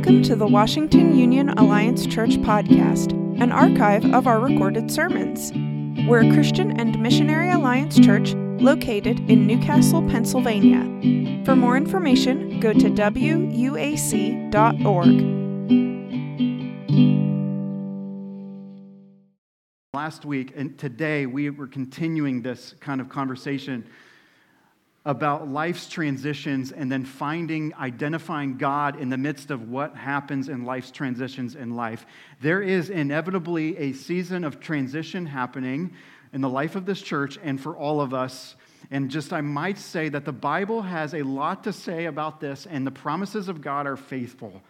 Welcome to the Washington Union Alliance Church podcast, an archive of our recorded sermons. We're a Christian and Missionary Alliance Church located in Newcastle, Pennsylvania. For more information, go to wuac.org. Last week and today, we were continuing this kind of conversation about life's transitions and then identifying God in the midst of what happens in life's transitions in life. There is inevitably a season of transition happening in the life of this church and for all of us. And just I might say that the Bible has a lot to say about this, and the promises of God are faithful.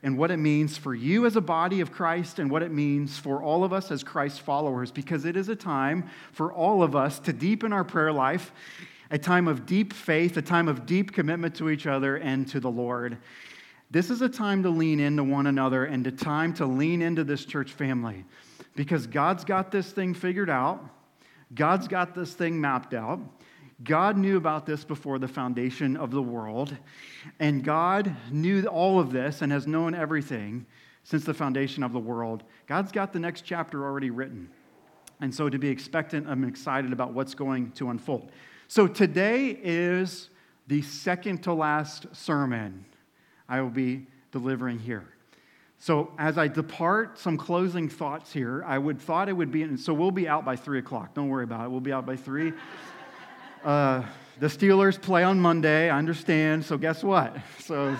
And what it means for you as a body of Christ, and what it means for all of us as Christ followers, because it is a time for all of us to deepen our prayer life, a time of deep faith, a time of deep commitment to each other and to the Lord. This is a time to lean into one another and a time to lean into this church family, because God's got this thing figured out. God's got this thing mapped out. God knew about this before the foundation of the world, and God knew all of this and has known everything since the foundation of the world. God's got the next chapter already written, and so to be expectant, I'm excited about what's going to unfold. So today is the second to last sermon I will be delivering here. So as I depart, some closing thoughts here. So we'll be out by 3 o'clock. Don't worry about it. We'll be out by 3. The Steelers play on Monday. I understand. So guess what? So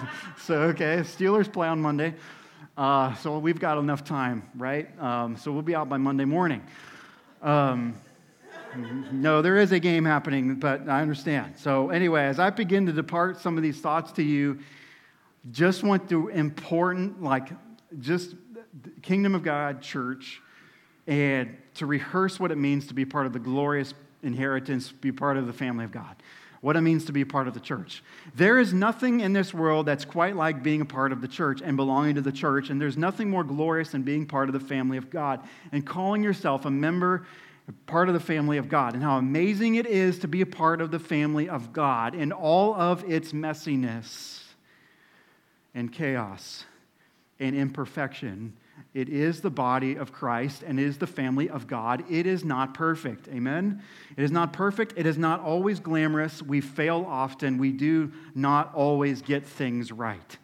okay, Steelers play on Monday. So we've got enough time, right? So we'll be out by Monday morning. No, there is a game happening, but I understand. So anyway, as I begin to depart some of these thoughts to you, just want to Kingdom of God church, and to rehearse what it means to be part of the glorious inheritance, be part of the family of God, what it means to be part of the church. There is nothing in this world that's quite like being a part of the church and belonging to the church, and there's nothing more glorious than being part of the family of God and calling yourself a member, part of the family of God, and how amazing it is to be a part of the family of God in all of its messiness and chaos and imperfection. It is the body of Christ and is the family of God. It is not perfect. Amen? It is not perfect. It is not always glamorous. We fail often. We do not always get things right.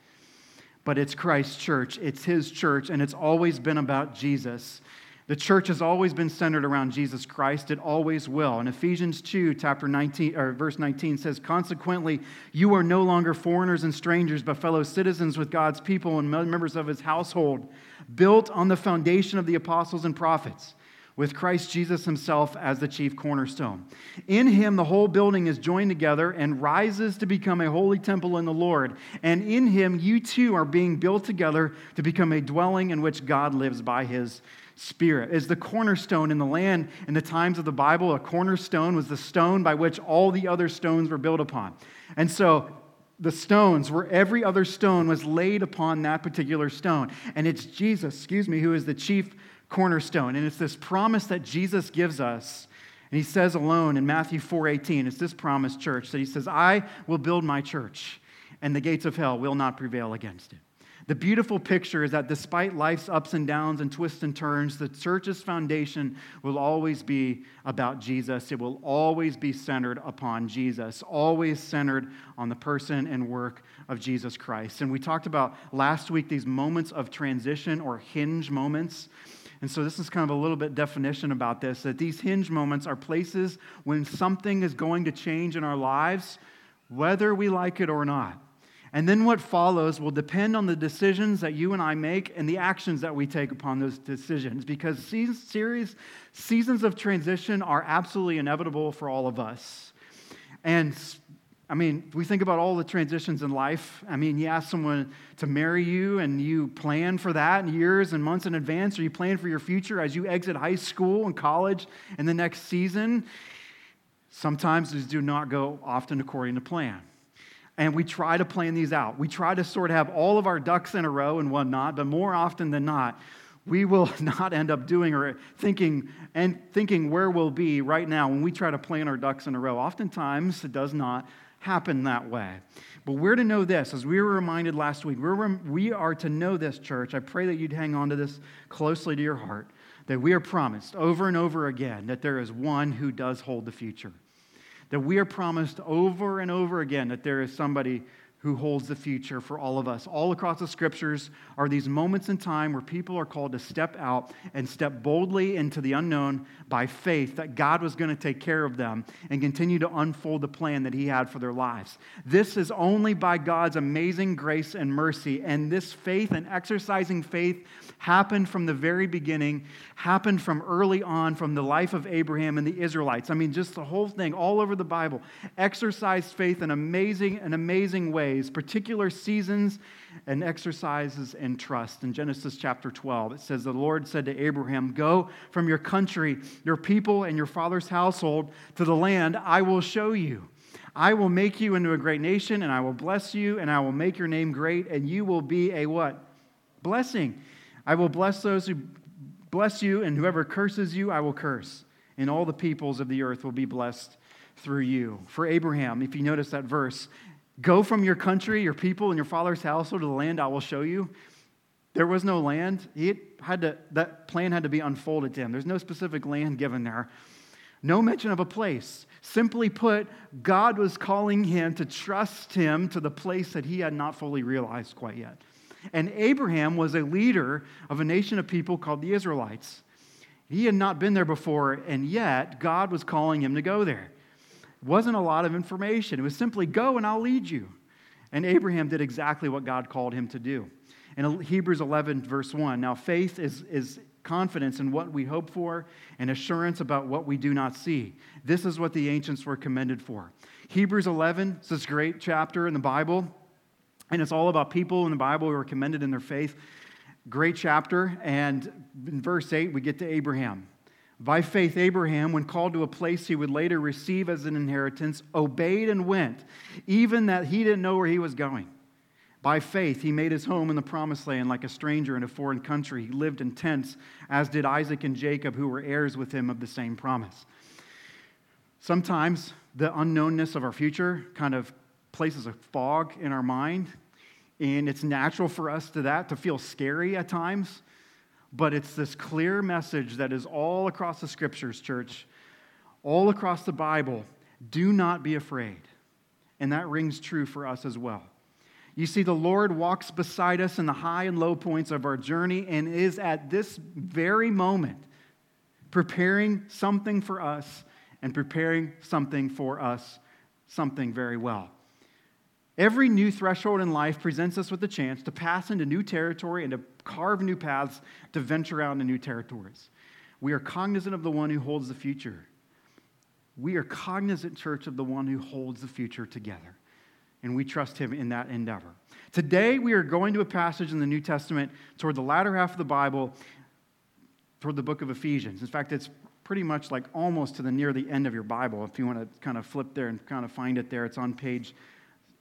But it's Christ's church. It's his church, and it's always been about Jesus. The church has always been centered around Jesus Christ. It always will. And Ephesians 2, verse 19 says, "Consequently, you are no longer foreigners and strangers, but fellow citizens with God's people and members of his household, built on the foundation of the apostles and prophets, with Christ Jesus himself as the chief cornerstone. In him, the whole building is joined together and rises to become a holy temple in the Lord. And in him, you too are being built together to become a dwelling in which God lives by his Spirit." Is the cornerstone in the land in the times of the Bible. A cornerstone was the stone by which all the other stones were built upon. And so the stones where every other stone was laid upon that particular stone. And it's Jesus, who is the chief cornerstone. And it's this promise that Jesus gives us. And he says alone in Matthew 4:18, it's this promise, church, that he says, "I will build my church, and the gates of hell will not prevail against it." The beautiful picture is that despite life's ups and downs and twists and turns, the church's foundation will always be about Jesus. It will always be centered upon Jesus, always centered on the person and work of Jesus Christ. And we talked about last week these moments of transition or hinge moments. And so this is kind of a little bit definition about this, that these hinge moments are places when something is going to change in our lives, whether we like it or not. And then what follows will depend on the decisions that you and I make and the actions that we take upon those decisions, because seasons of transition are absolutely inevitable for all of us. And I mean, we think about all the transitions in life. I mean, you ask someone to marry you, and you plan for that in years and months in advance, or you plan for your future as you exit high school and college and the next season. Sometimes these do not go often according to plan. And we try to plan these out. We try to sort of have all of our ducks in a row and whatnot, but more often than not, we will not end up doing or thinking where we'll be right now when we try to plan our ducks in a row. Oftentimes, it does not happen that way. But we're to know this, as we were reminded last week, we are to know this, church. I pray that you'd hang on to this closely to your heart, that we are promised over and over again that there is one who does hold the future. That we are promised over and over again that there is somebody who holds the future for all of us. All across the scriptures are these moments in time where people are called to step out and step boldly into the unknown by faith that God was going to take care of them and continue to unfold the plan that he had for their lives. This is only by God's amazing grace and mercy. And this faith and exercising faith happened from the very beginning, happened from early on, from the life of Abraham and the Israelites. I mean, just the whole thing, all over the Bible. Exercised faith in amazing ways. Particular seasons and exercises and trust. In Genesis chapter 12, it says, the Lord said to Abraham, go from your country, your people, and your father's household to the land I will show you. I will make you into a great nation, and I will bless you, and I will make your name great, and you will be a what? Blessing. I will bless those who bless you, and whoever curses you, I will curse. And all the peoples of the earth will be blessed through you. For Abraham, if you notice that verse, go from your country, your people, and your father's household to the land I will show you. There was no land. That plan had to be unfolded to him. There's no specific land given there. No mention of a place. Simply put, God was calling him to trust him to the place that he had not fully realized quite yet. And Abraham was a leader of a nation of people called the Israelites. He had not been there before, and yet God was calling him to go there. Wasn't a lot of information. It was simply, go and I'll lead you. And Abraham did exactly what God called him to do. In Hebrews 11, verse 1, now faith is confidence in what we hope for and assurance about what we do not see. This is what the ancients were commended for. Hebrews 11 is this great chapter in the Bible, and it's all about people in the Bible who were commended in their faith. Great chapter, and in verse 8, we get to Abraham. By faith, Abraham, when called to a place he would later receive as an inheritance, obeyed and went, even that he didn't know where he was going. By faith, he made his home in the promised land like a stranger in a foreign country. He lived in tents, as did Isaac and Jacob, who were heirs with him of the same promise. Sometimes the unknownness of our future kind of places a fog in our mind, and it's natural for us to feel scary at times. But it's this clear message that is all across the scriptures, church, all across the Bible. Do not be afraid. And that rings true for us as well. You see, the Lord walks beside us in the high and low points of our journey and is at this very moment preparing something for us and preparing something for us, something very well. Every new threshold in life presents us with the chance to pass into new territory and to carve new paths, to venture out into new territories. We are cognizant of the one who holds the future. We are cognizant, church, of the one who holds the future together. And we trust him in that endeavor. Today, we are going to a passage in the New Testament toward the latter half of the Bible, toward the book of Ephesians. In fact, it's pretty much like almost to the near the end of your Bible. If you want to kind of flip there and kind of find it there, it's on page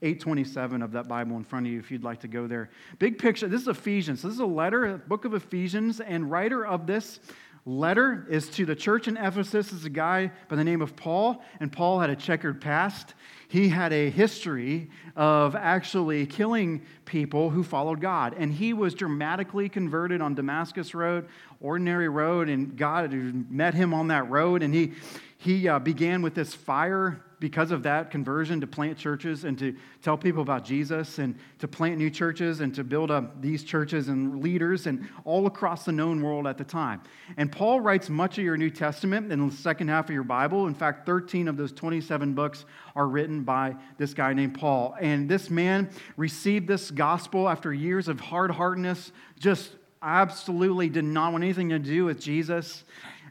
827 of that Bible in front of you if you'd like to go there. Big picture, this is Ephesians. So this is a letter, book of Ephesians, and writer of this letter is to the church in Ephesus. This is a guy by the name of Paul, and Paul had a checkered past. He had a history of actually killing people who followed God, and he was dramatically converted on Damascus Road, ordinary road, and God met him on that road, and he began with this fire because of that conversion to plant churches and to tell people about Jesus and to plant new churches and to build up these churches and leaders and all across the known world at the time. And Paul writes much of your New Testament in the second half of your Bible. In fact, 13 of those 27 books are written by this guy named Paul. And this man received this gospel after years of hard-heartedness, just absolutely did not want anything to do with Jesus.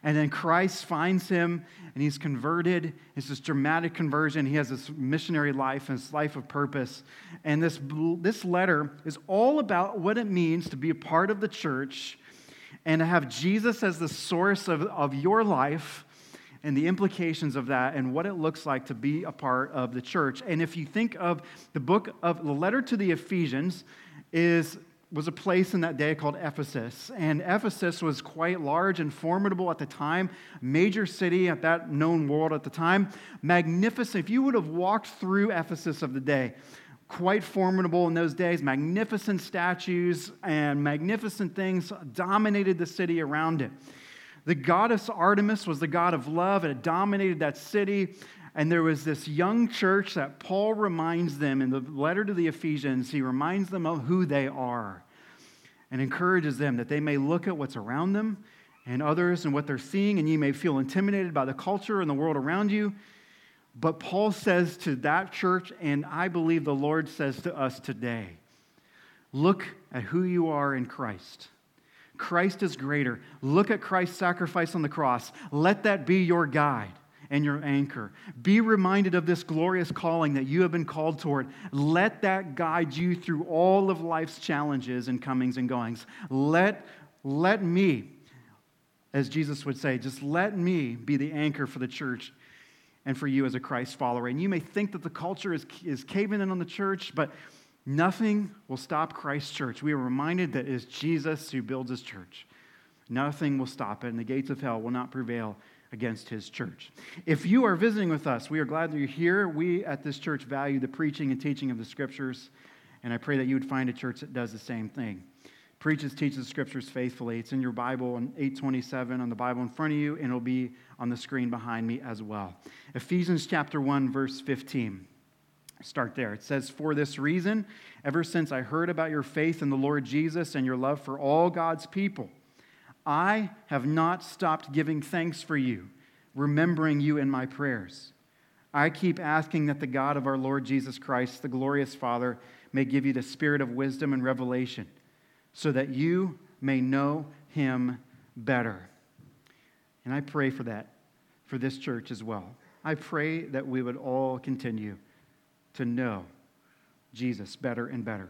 And then Christ finds him, and he's converted. It's this dramatic conversion. He has this missionary life and this life of purpose. And this letter is all about what it means to be a part of the church and to have Jesus as the source of your life and the implications of that and what it looks like to be a part of the church. And if you think of the letter to the Ephesians is was a place in that day called Ephesus. And Ephesus was quite large and formidable at the time, major city at that known world at the time. Magnificent. If you would have walked through Ephesus of the day, quite formidable in those days, magnificent statues and magnificent things dominated the city around it. The goddess Artemis was the god of love. It dominated that city. And there was this young church that Paul reminds them in the letter to the Ephesians. He reminds them of who they are and encourages them that they may look at what's around them and others and what they're seeing, and you may feel intimidated by the culture and the world around you. But Paul says to that church, and I believe the Lord says to us today, look at who you are in Christ. Christ is greater. Look at Christ's sacrifice on the cross. Let that be your guide and your anchor. Be reminded of this glorious calling that you have been called toward. Let that guide you through all of life's challenges and comings and goings. Let me, as Jesus would say, just let me be the anchor for the church and for you as a Christ follower. And you may think that the culture is caving in on the church, but nothing will stop Christ's church. We are reminded that it is Jesus who builds his church. Nothing will stop it, and the gates of hell will not prevail against his church. If you are visiting with us, we are glad that you're here. We at this church value the preaching and teaching of the Scriptures, and I pray that you would find a church that does the same thing. Preaches, teaches the Scriptures faithfully. It's in your Bible on 827 on the Bible in front of you, and it'll be on the screen behind me as well. Ephesians chapter 1, verse 15. Start there. It says, "For this reason, ever since I heard about your faith in the Lord Jesus and your love for all God's people, I have not stopped giving thanks for you, remembering you in my prayers. I keep asking that the God of our Lord Jesus Christ, the glorious Father, may give you the spirit of wisdom and revelation, so that you may know him better." And I pray for that, for this church as well. I pray that we would all continue to know Jesus better and better.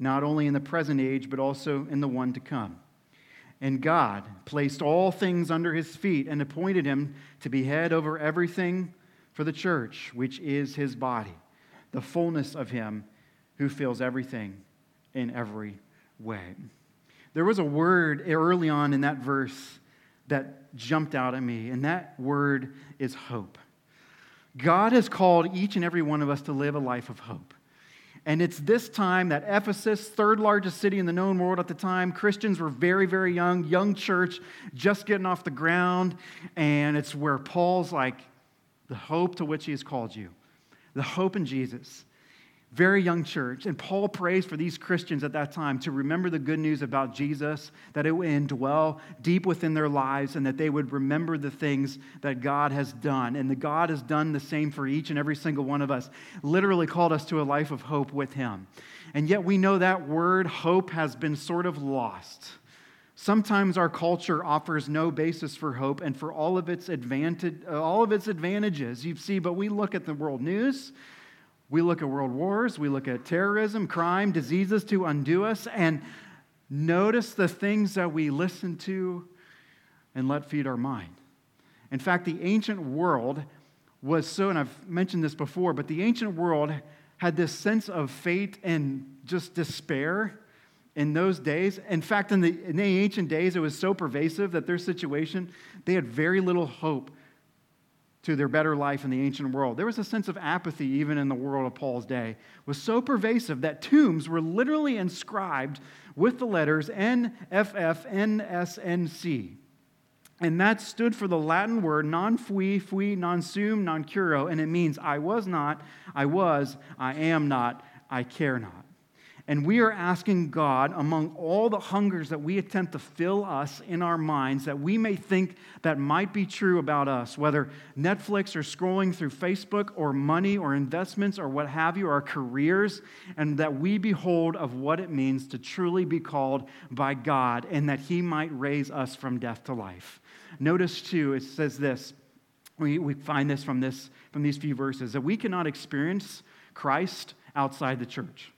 not only in the present age, but also in the one to come. And God placed all things under his feet and appointed him to be head over everything for the church, which is his body, the fullness of him who fills everything in every way. There was a word early on in that verse that jumped out at me, and that word is hope. God has called each and every one of us to live a life of hope. And it's this time that Ephesus, third largest city in the known world at the time, Christians were very, very young church, just getting off the ground. And it's where Paul's like, the hope to which he has called you, the hope in Jesus, very young church. And Paul prays for these Christians at that time to remember the good news about Jesus, that it would indwell deep within their lives and that they would remember the things that God has done. And God has done the same for each and every single one of us, literally called us to a life of hope with him. And yet we know that word hope has been sort of lost. Sometimes our culture offers no basis for hope and for all of its advantages, you see, but we look at the world news, we look at world wars, we look at terrorism, crime, diseases to undo us, and notice the things that we listen to and let feed our mind. In fact, the ancient world was so, and I've mentioned this before, but the ancient world had this sense of fate and just despair in those days. In fact, in the ancient days, it was so pervasive that their situation, they had very little hope to their better life in the ancient world. There was a sense of apathy even in the world of Paul's day. It was so pervasive that tombs were literally inscribed with the letters NFFNSNC. And that stood for the Latin word non fui, fui, non sum, non curo, and it means I was not, I was, I am not, I care not. And we are asking God, among all the hungers that we attempt to fill us in our minds, that we may think that might be true about us, whether Netflix or scrolling through Facebook or money or investments or what have you, our careers, and that we behold of what it means to truly be called by God and that he might raise us from death to life. Notice, too, it says this. We find this from these few verses, that we cannot experience Christ outside the church.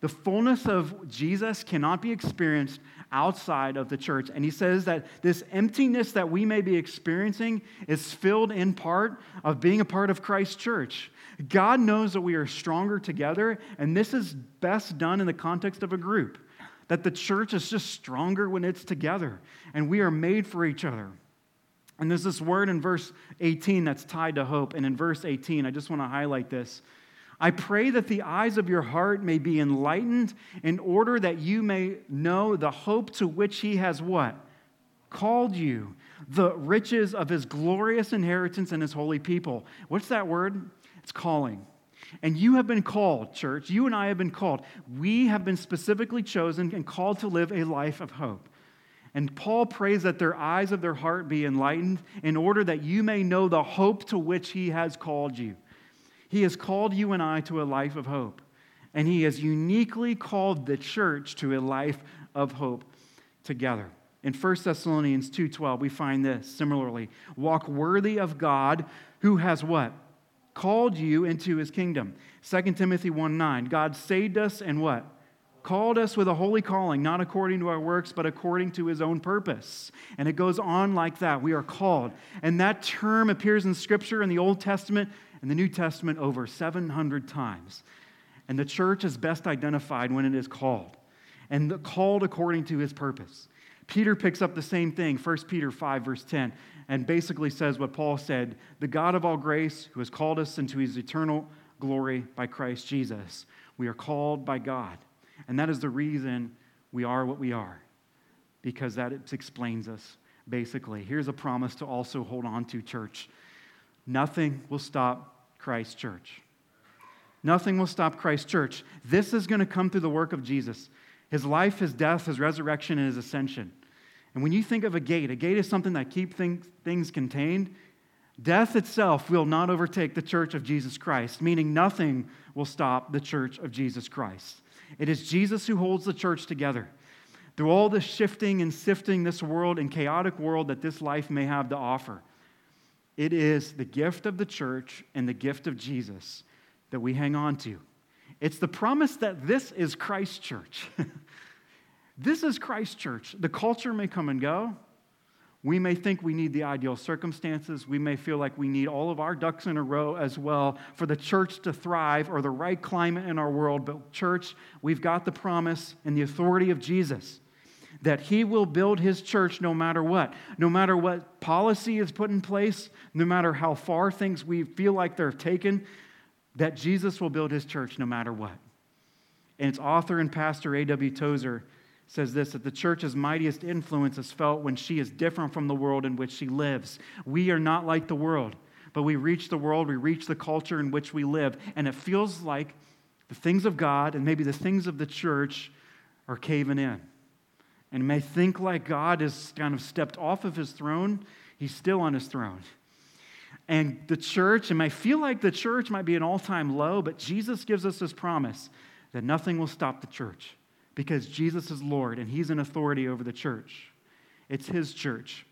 The fullness of Jesus cannot be experienced outside of the church. And he says that this emptiness that we may be experiencing is filled in part of being a part of Christ's church. God knows that we are stronger together, and this is best done in the context of a group, that the church is just stronger when it's together, and we are made for each other. And there's this word in verse 18 that's tied to hope, and in verse 18, I just want to highlight this. I pray that the eyes of your heart may be enlightened in order that you may know the hope to which he has what? Called you. The riches of his glorious inheritance in his holy people. What's that word? It's calling. And you have been called, church. You and I have been called. We have been specifically chosen and called to live a life of hope. And Paul prays that their eyes of their heart be enlightened in order that you may know the hope to which he has called you. He has called you and I to a life of hope, and he has uniquely called the church to a life of hope together. In 1 Thessalonians 2:12, we find this similarly. Walk worthy of God who has what? Called you into his kingdom. 2 Timothy 1:9, God saved us and what? Called us with a holy calling, not according to our works, but according to his own purpose. And it goes on like that. We are called. And that term appears in Scripture in the Old Testament and the New Testament over 700 times. And the church is best identified when it is called, and called according to his purpose. Peter picks up the same thing, 1 Peter 5, verse 10, and basically says what Paul said, the God of all grace who has called us into his eternal glory by Christ Jesus. We are called by God. And that is the reason we are what we are, because that explains us, basically. Here's a promise to also hold on to, church. Nothing will stop Christ's church. Nothing will stop Christ's church. This is going to come through the work of Jesus, his life, his death, his resurrection, and his ascension. And when you think of a gate is something that keeps things contained. Death itself will not overtake the church of Jesus Christ, meaning nothing will stop the church of Jesus Christ. It is Jesus who holds the church together. Through all the shifting and sifting this world and chaotic world that this life may have to offer, it is the gift of the church and the gift of Jesus that we hang on to. It's the promise that this is Christ's church. This is Christ's church. The culture may come and go. We may think we need the ideal circumstances. We may feel like we need all of our ducks in a row as well for the church to thrive or the right climate in our world. But church, we've got the promise and the authority of Jesus that he will build his church no matter what. No matter what policy is put in place, no matter how far things we feel like they're taken, that Jesus will build his church no matter what. And its author and pastor, A.W. Tozer, says this, that the church's mightiest influence is felt when she is different from the world in which she lives. We are not like the world, but we reach the world, we reach the culture in which we live, and it feels like the things of God and maybe the things of the church are caving in. And may think like God has kind of stepped off of his throne. He's still on his throne. And the church, it may feel like the church might be an all-time low, but Jesus gives us this promise that nothing will stop the church because Jesus is Lord and he's in authority over the church. It's his church.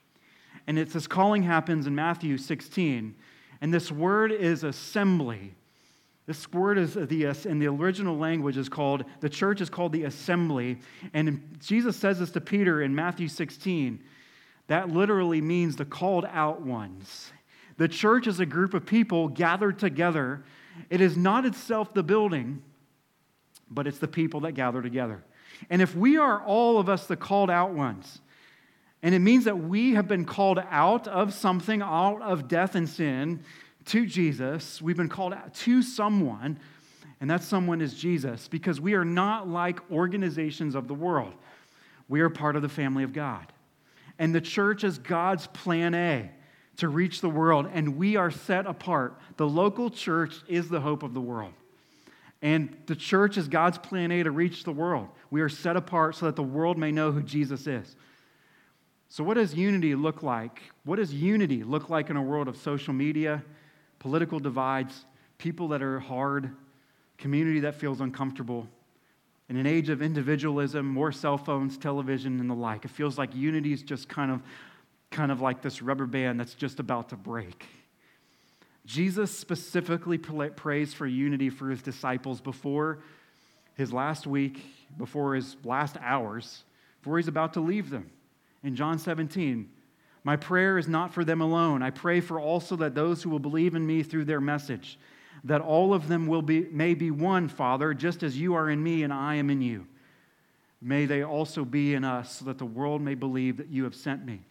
And it's this calling happens in Matthew 16. And this word is assembly. This word is in the original language is called, the church is called the assembly. And Jesus says this to Peter in Matthew 16. That literally means the called out ones. The church is a group of people gathered together. It is not itself the building, but it's the people that gather together. And if we are all of us the called out ones, and it means that we have been called out of something, out of death and sin, to Jesus, we've been called out to someone, and that someone is Jesus, because we are not like organizations of the world. We are part of the family of God. And the church is God's plan A to reach the world, and we are set apart. The local church is the hope of the world. And the church is God's plan A to reach the world. We are set apart so that the world may know who Jesus is. So what does unity look like? What does unity look like in a world of social media, political divides, people that are hard, community that feels uncomfortable? In an age of individualism, more cell phones, television, and the like, it feels like unity is just kind of like this rubber band that's just about to break. Jesus specifically prays for unity for his disciples before his last week, before his last hours, before he's about to leave them. In John 17, my prayer is not for them alone. I pray for also that those who will believe in me through their message, that all of them may be one, Father, just as you are in me and I am in you. May they also be in us, so that the world may believe that you have sent me.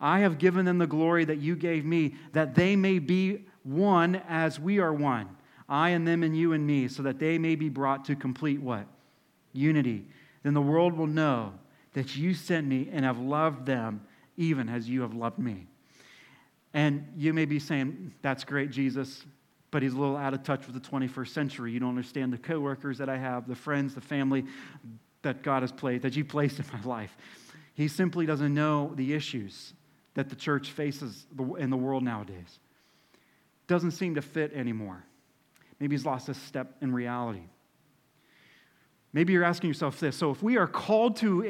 I have given them the glory that you gave me, that they may be one as we are one, I and them and you and me, so that they may be brought to complete what? Unity. Then the world will know that you sent me and have loved them even as you have loved me. And you may be saying, that's great, Jesus, but he's a little out of touch with the 21st century. You don't understand the coworkers that I have, the friends, the family that God has placed, that you placed in my life. He simply doesn't know the issues that the church faces in the world nowadays. Doesn't seem to fit anymore. Maybe he's lost a step in reality. Maybe you're asking yourself this, so if we are called to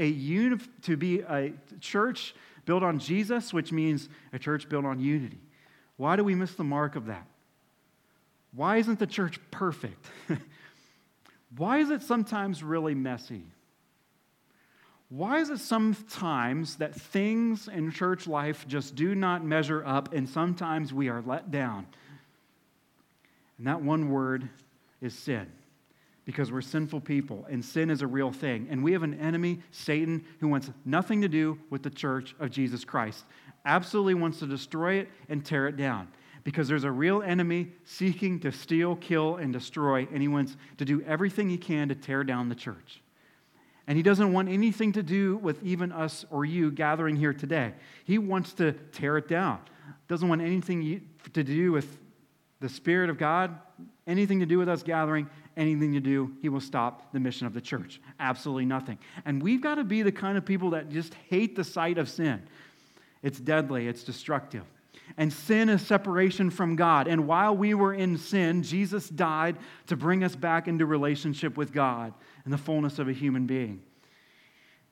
be a church built on Jesus, which means a church built on unity, why do we miss the mark of that? Why isn't the church perfect? Why is it sometimes really messy? Why is it sometimes that things in church life just do not measure up and sometimes we are let down? And that one word is sin. Because we're sinful people, and sin is a real thing. And we have an enemy, Satan, who wants nothing to do with the church of Jesus Christ. Absolutely wants to destroy it and tear it down. Because there's a real enemy seeking to steal, kill, and destroy. And he wants to do everything he can to tear down the church. And he doesn't want anything to do with even us or you gathering here today. He wants to tear it down. Doesn't want anything to do with the Spirit of God, anything to do with us gathering, anything to do, he will stop the mission of the church. Absolutely nothing. And we've got to be the kind of people that just hate the sight of sin. It's deadly. It's destructive. And sin is separation from God. And while we were in sin, Jesus died to bring us back into relationship with God in the fullness of a human being.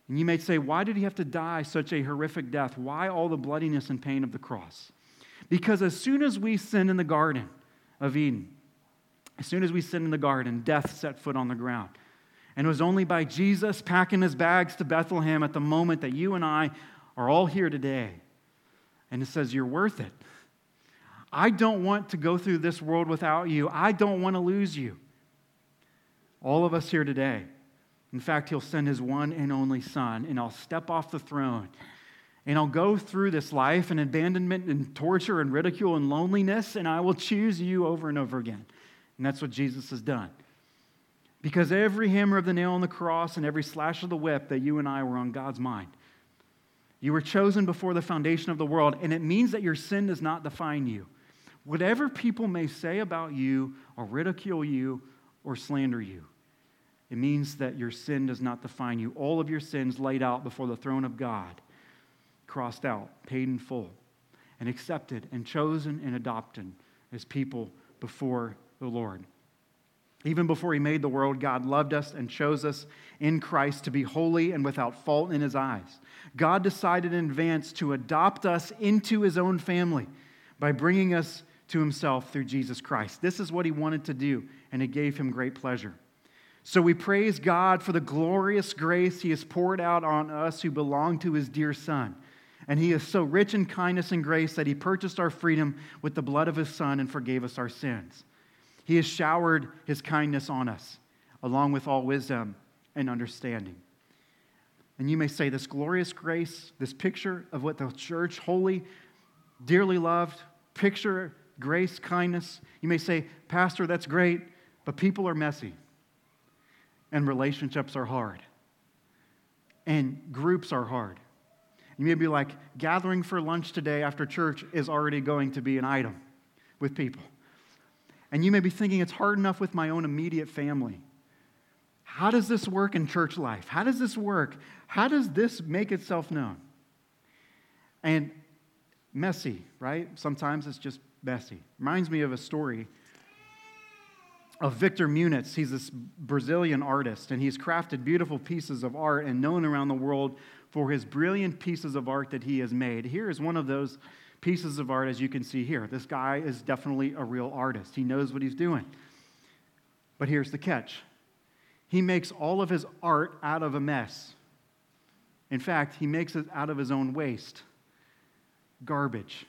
And you may say, why did he have to die such a horrific death? Why all the bloodiness and pain of the cross? Because as soon as we sin in the Garden of Eden, as soon as we sinned in the garden, death set foot on the ground. And it was only by Jesus packing his bags to Bethlehem at the moment that you and I are all here today. And it says, you're worth it. I don't want to go through this world without you. I don't want to lose you. All of us here today. In fact, he'll send his one and only son, and I'll step off the throne. And I'll go through this life in abandonment and torture and ridicule and loneliness, and I will choose you over and over again. And that's what Jesus has done. Because every hammer of the nail on the cross and every slash of the whip that you and I were on God's mind. You were chosen before the foundation of the world, and it means that your sin does not define you. Whatever people may say about you or ridicule you or slander you, it means that your sin does not define you. All of your sins laid out before the throne of God, crossed out, paid in full, and accepted and chosen and adopted as people before the Lord. Even before he made the world, God loved us and chose us in Christ to be holy and without fault in his eyes. God decided in advance to adopt us into his own family by bringing us to himself through Jesus Christ. This is what he wanted to do, and it gave him great pleasure. So we praise God for the glorious grace he has poured out on us who belong to his dear Son. And he is so rich in kindness and grace that he purchased our freedom with the blood of his Son and forgave us our sins. He has showered his kindness on us, along with all wisdom and understanding. And you may say, this glorious grace, this picture of what the church, holy, dearly loved, picture, grace, kindness. You may say, Pastor, that's great, but people are messy, and relationships are hard, and groups are hard. You may be like, gathering for lunch today after church is already going to be an item with people. And you may be thinking, it's hard enough with my own immediate family. How does this work in church life? How does this work? How does this make itself known? And messy, right? Sometimes it's just messy. Reminds me of a story of Victor Muniz. He's this Brazilian artist, and he's crafted beautiful pieces of art and known around the world for his brilliant pieces of art that he has made. Here is one of those pieces of art, as you can see here. This guy is definitely a real artist. He knows what he's doing. But here's the catch. He makes all of his art out of a mess. In fact, he makes it out of his own waste. Garbage,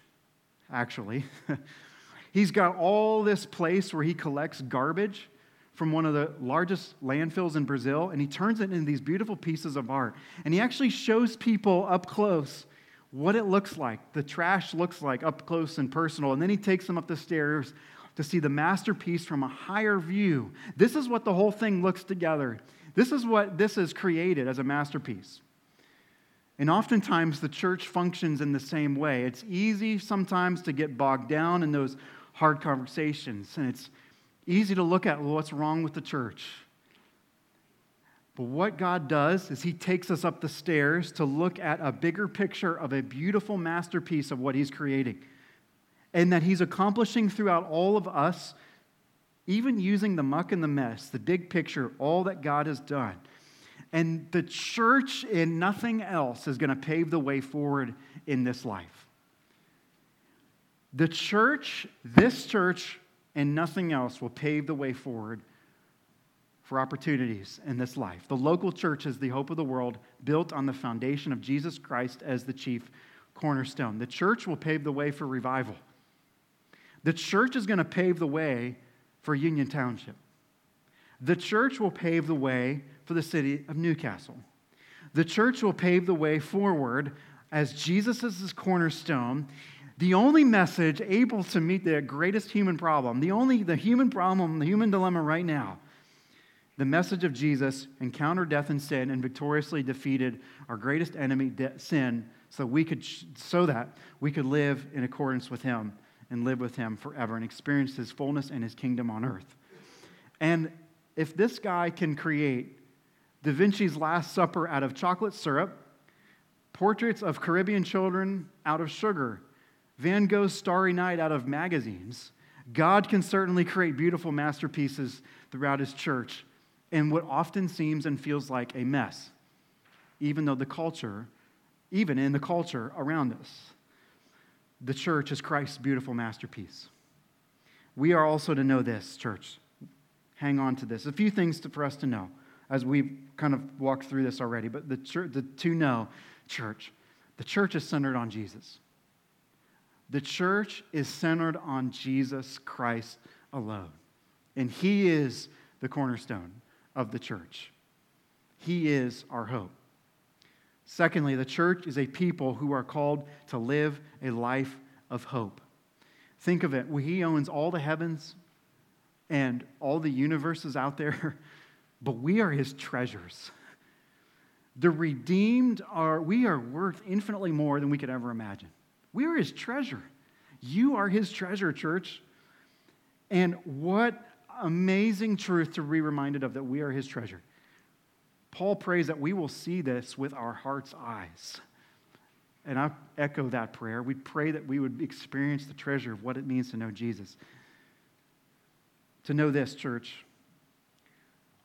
actually. He's got all this place where he collects garbage from one of the largest landfills in Brazil, and he turns it into these beautiful pieces of art. And he actually shows people up close what it looks like, the trash looks like up close and personal. And then he takes them up the stairs to see the masterpiece from a higher view. This is what the whole thing looks together. This is what this is created as a masterpiece. And oftentimes the church functions in the same way. It's easy sometimes to get bogged down in those hard conversations, and it's easy to look at, well, what's wrong with the church? But what God does is he takes us up the stairs to look at a bigger picture of a beautiful masterpiece of what he's creating, and that he's accomplishing throughout all of us, even using the muck and the mess, the big picture, all that God has done. And the church and nothing else is going to pave the way forward in this life. The church, this church, and nothing else will pave the way forward for opportunities in this life. The local church is the hope of the world, built on the foundation of Jesus Christ as the chief cornerstone. The church will pave the way for revival. The church is going to pave the way for Union Township. The church will pave the way for the city of Newcastle. The church will pave the way forward as Jesus is his cornerstone, the only message able to meet the greatest human problem, the human dilemma right now. The message of Jesus encountered death and sin and victoriously defeated our greatest enemy, sin, so that we could live in accordance with him and live with him forever and experience his fullness and his kingdom on earth. And if this guy can create Da Vinci's Last Supper out of chocolate syrup, portraits of Caribbean children out of sugar, Van Gogh's Starry Night out of magazines, God can certainly create beautiful masterpieces throughout his church in what often seems and feels like a mess, even in the culture around us. The church is Christ's beautiful masterpiece. We are also to know this, church. Hang on to this. A few things for us to know as we've kind of walked through this already, but the church is centered on Jesus. The church is centered on Jesus Christ alone, and he is the cornerstone of the church. He is our hope. Secondly, the church is a people who are called to live a life of hope. Think of it. He owns all the heavens and all the universes out there, but we are his treasures. The redeemed we are worth infinitely more than we could ever imagine. We are his treasure. You are his treasure, church. And what amazing truth to be reminded of, that we are his treasure. Paul prays that we will see this with our heart's eyes. And I echo that prayer. We pray that we would experience the treasure of what it means to know Jesus. To know this, church,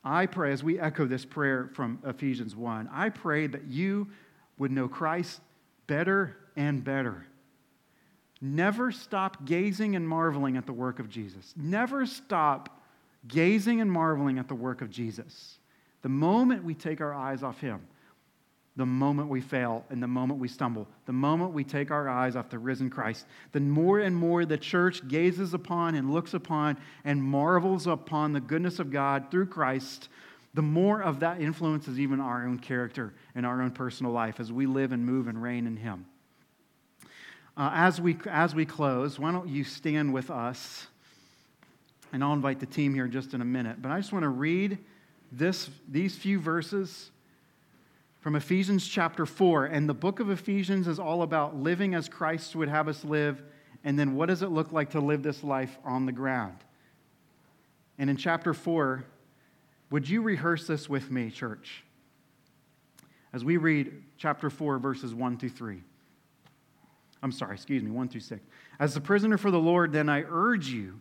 I pray, as we echo this prayer from Ephesians 1, I pray that you would know Christ better and better. Never stop gazing and marveling at the work of Jesus. Never stop gazing and marveling at the work of Jesus. The moment we take our eyes off him, the moment we fail and the moment we stumble, the moment we take our eyes off the risen Christ, the more and more the church gazes upon and looks upon and marvels upon the goodness of God through Christ, the more of that influences even our own character and our own personal life as we live and move and reign in him. As we close, why don't you stand with us? And I'll invite the team here just in a minute. But I just want to read these few verses from Ephesians chapter 4. And the book of Ephesians is all about living as Christ would have us live, and then what does it look like to live this life on the ground. And in chapter 4, would you rehearse this with me, church? As we read chapter 4, verses 1-3. 1-6. As the prisoner for the Lord, then I urge you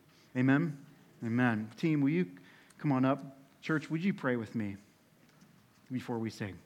Amen? Amen. Team, will you come on up? Church, would you pray with me before we sing?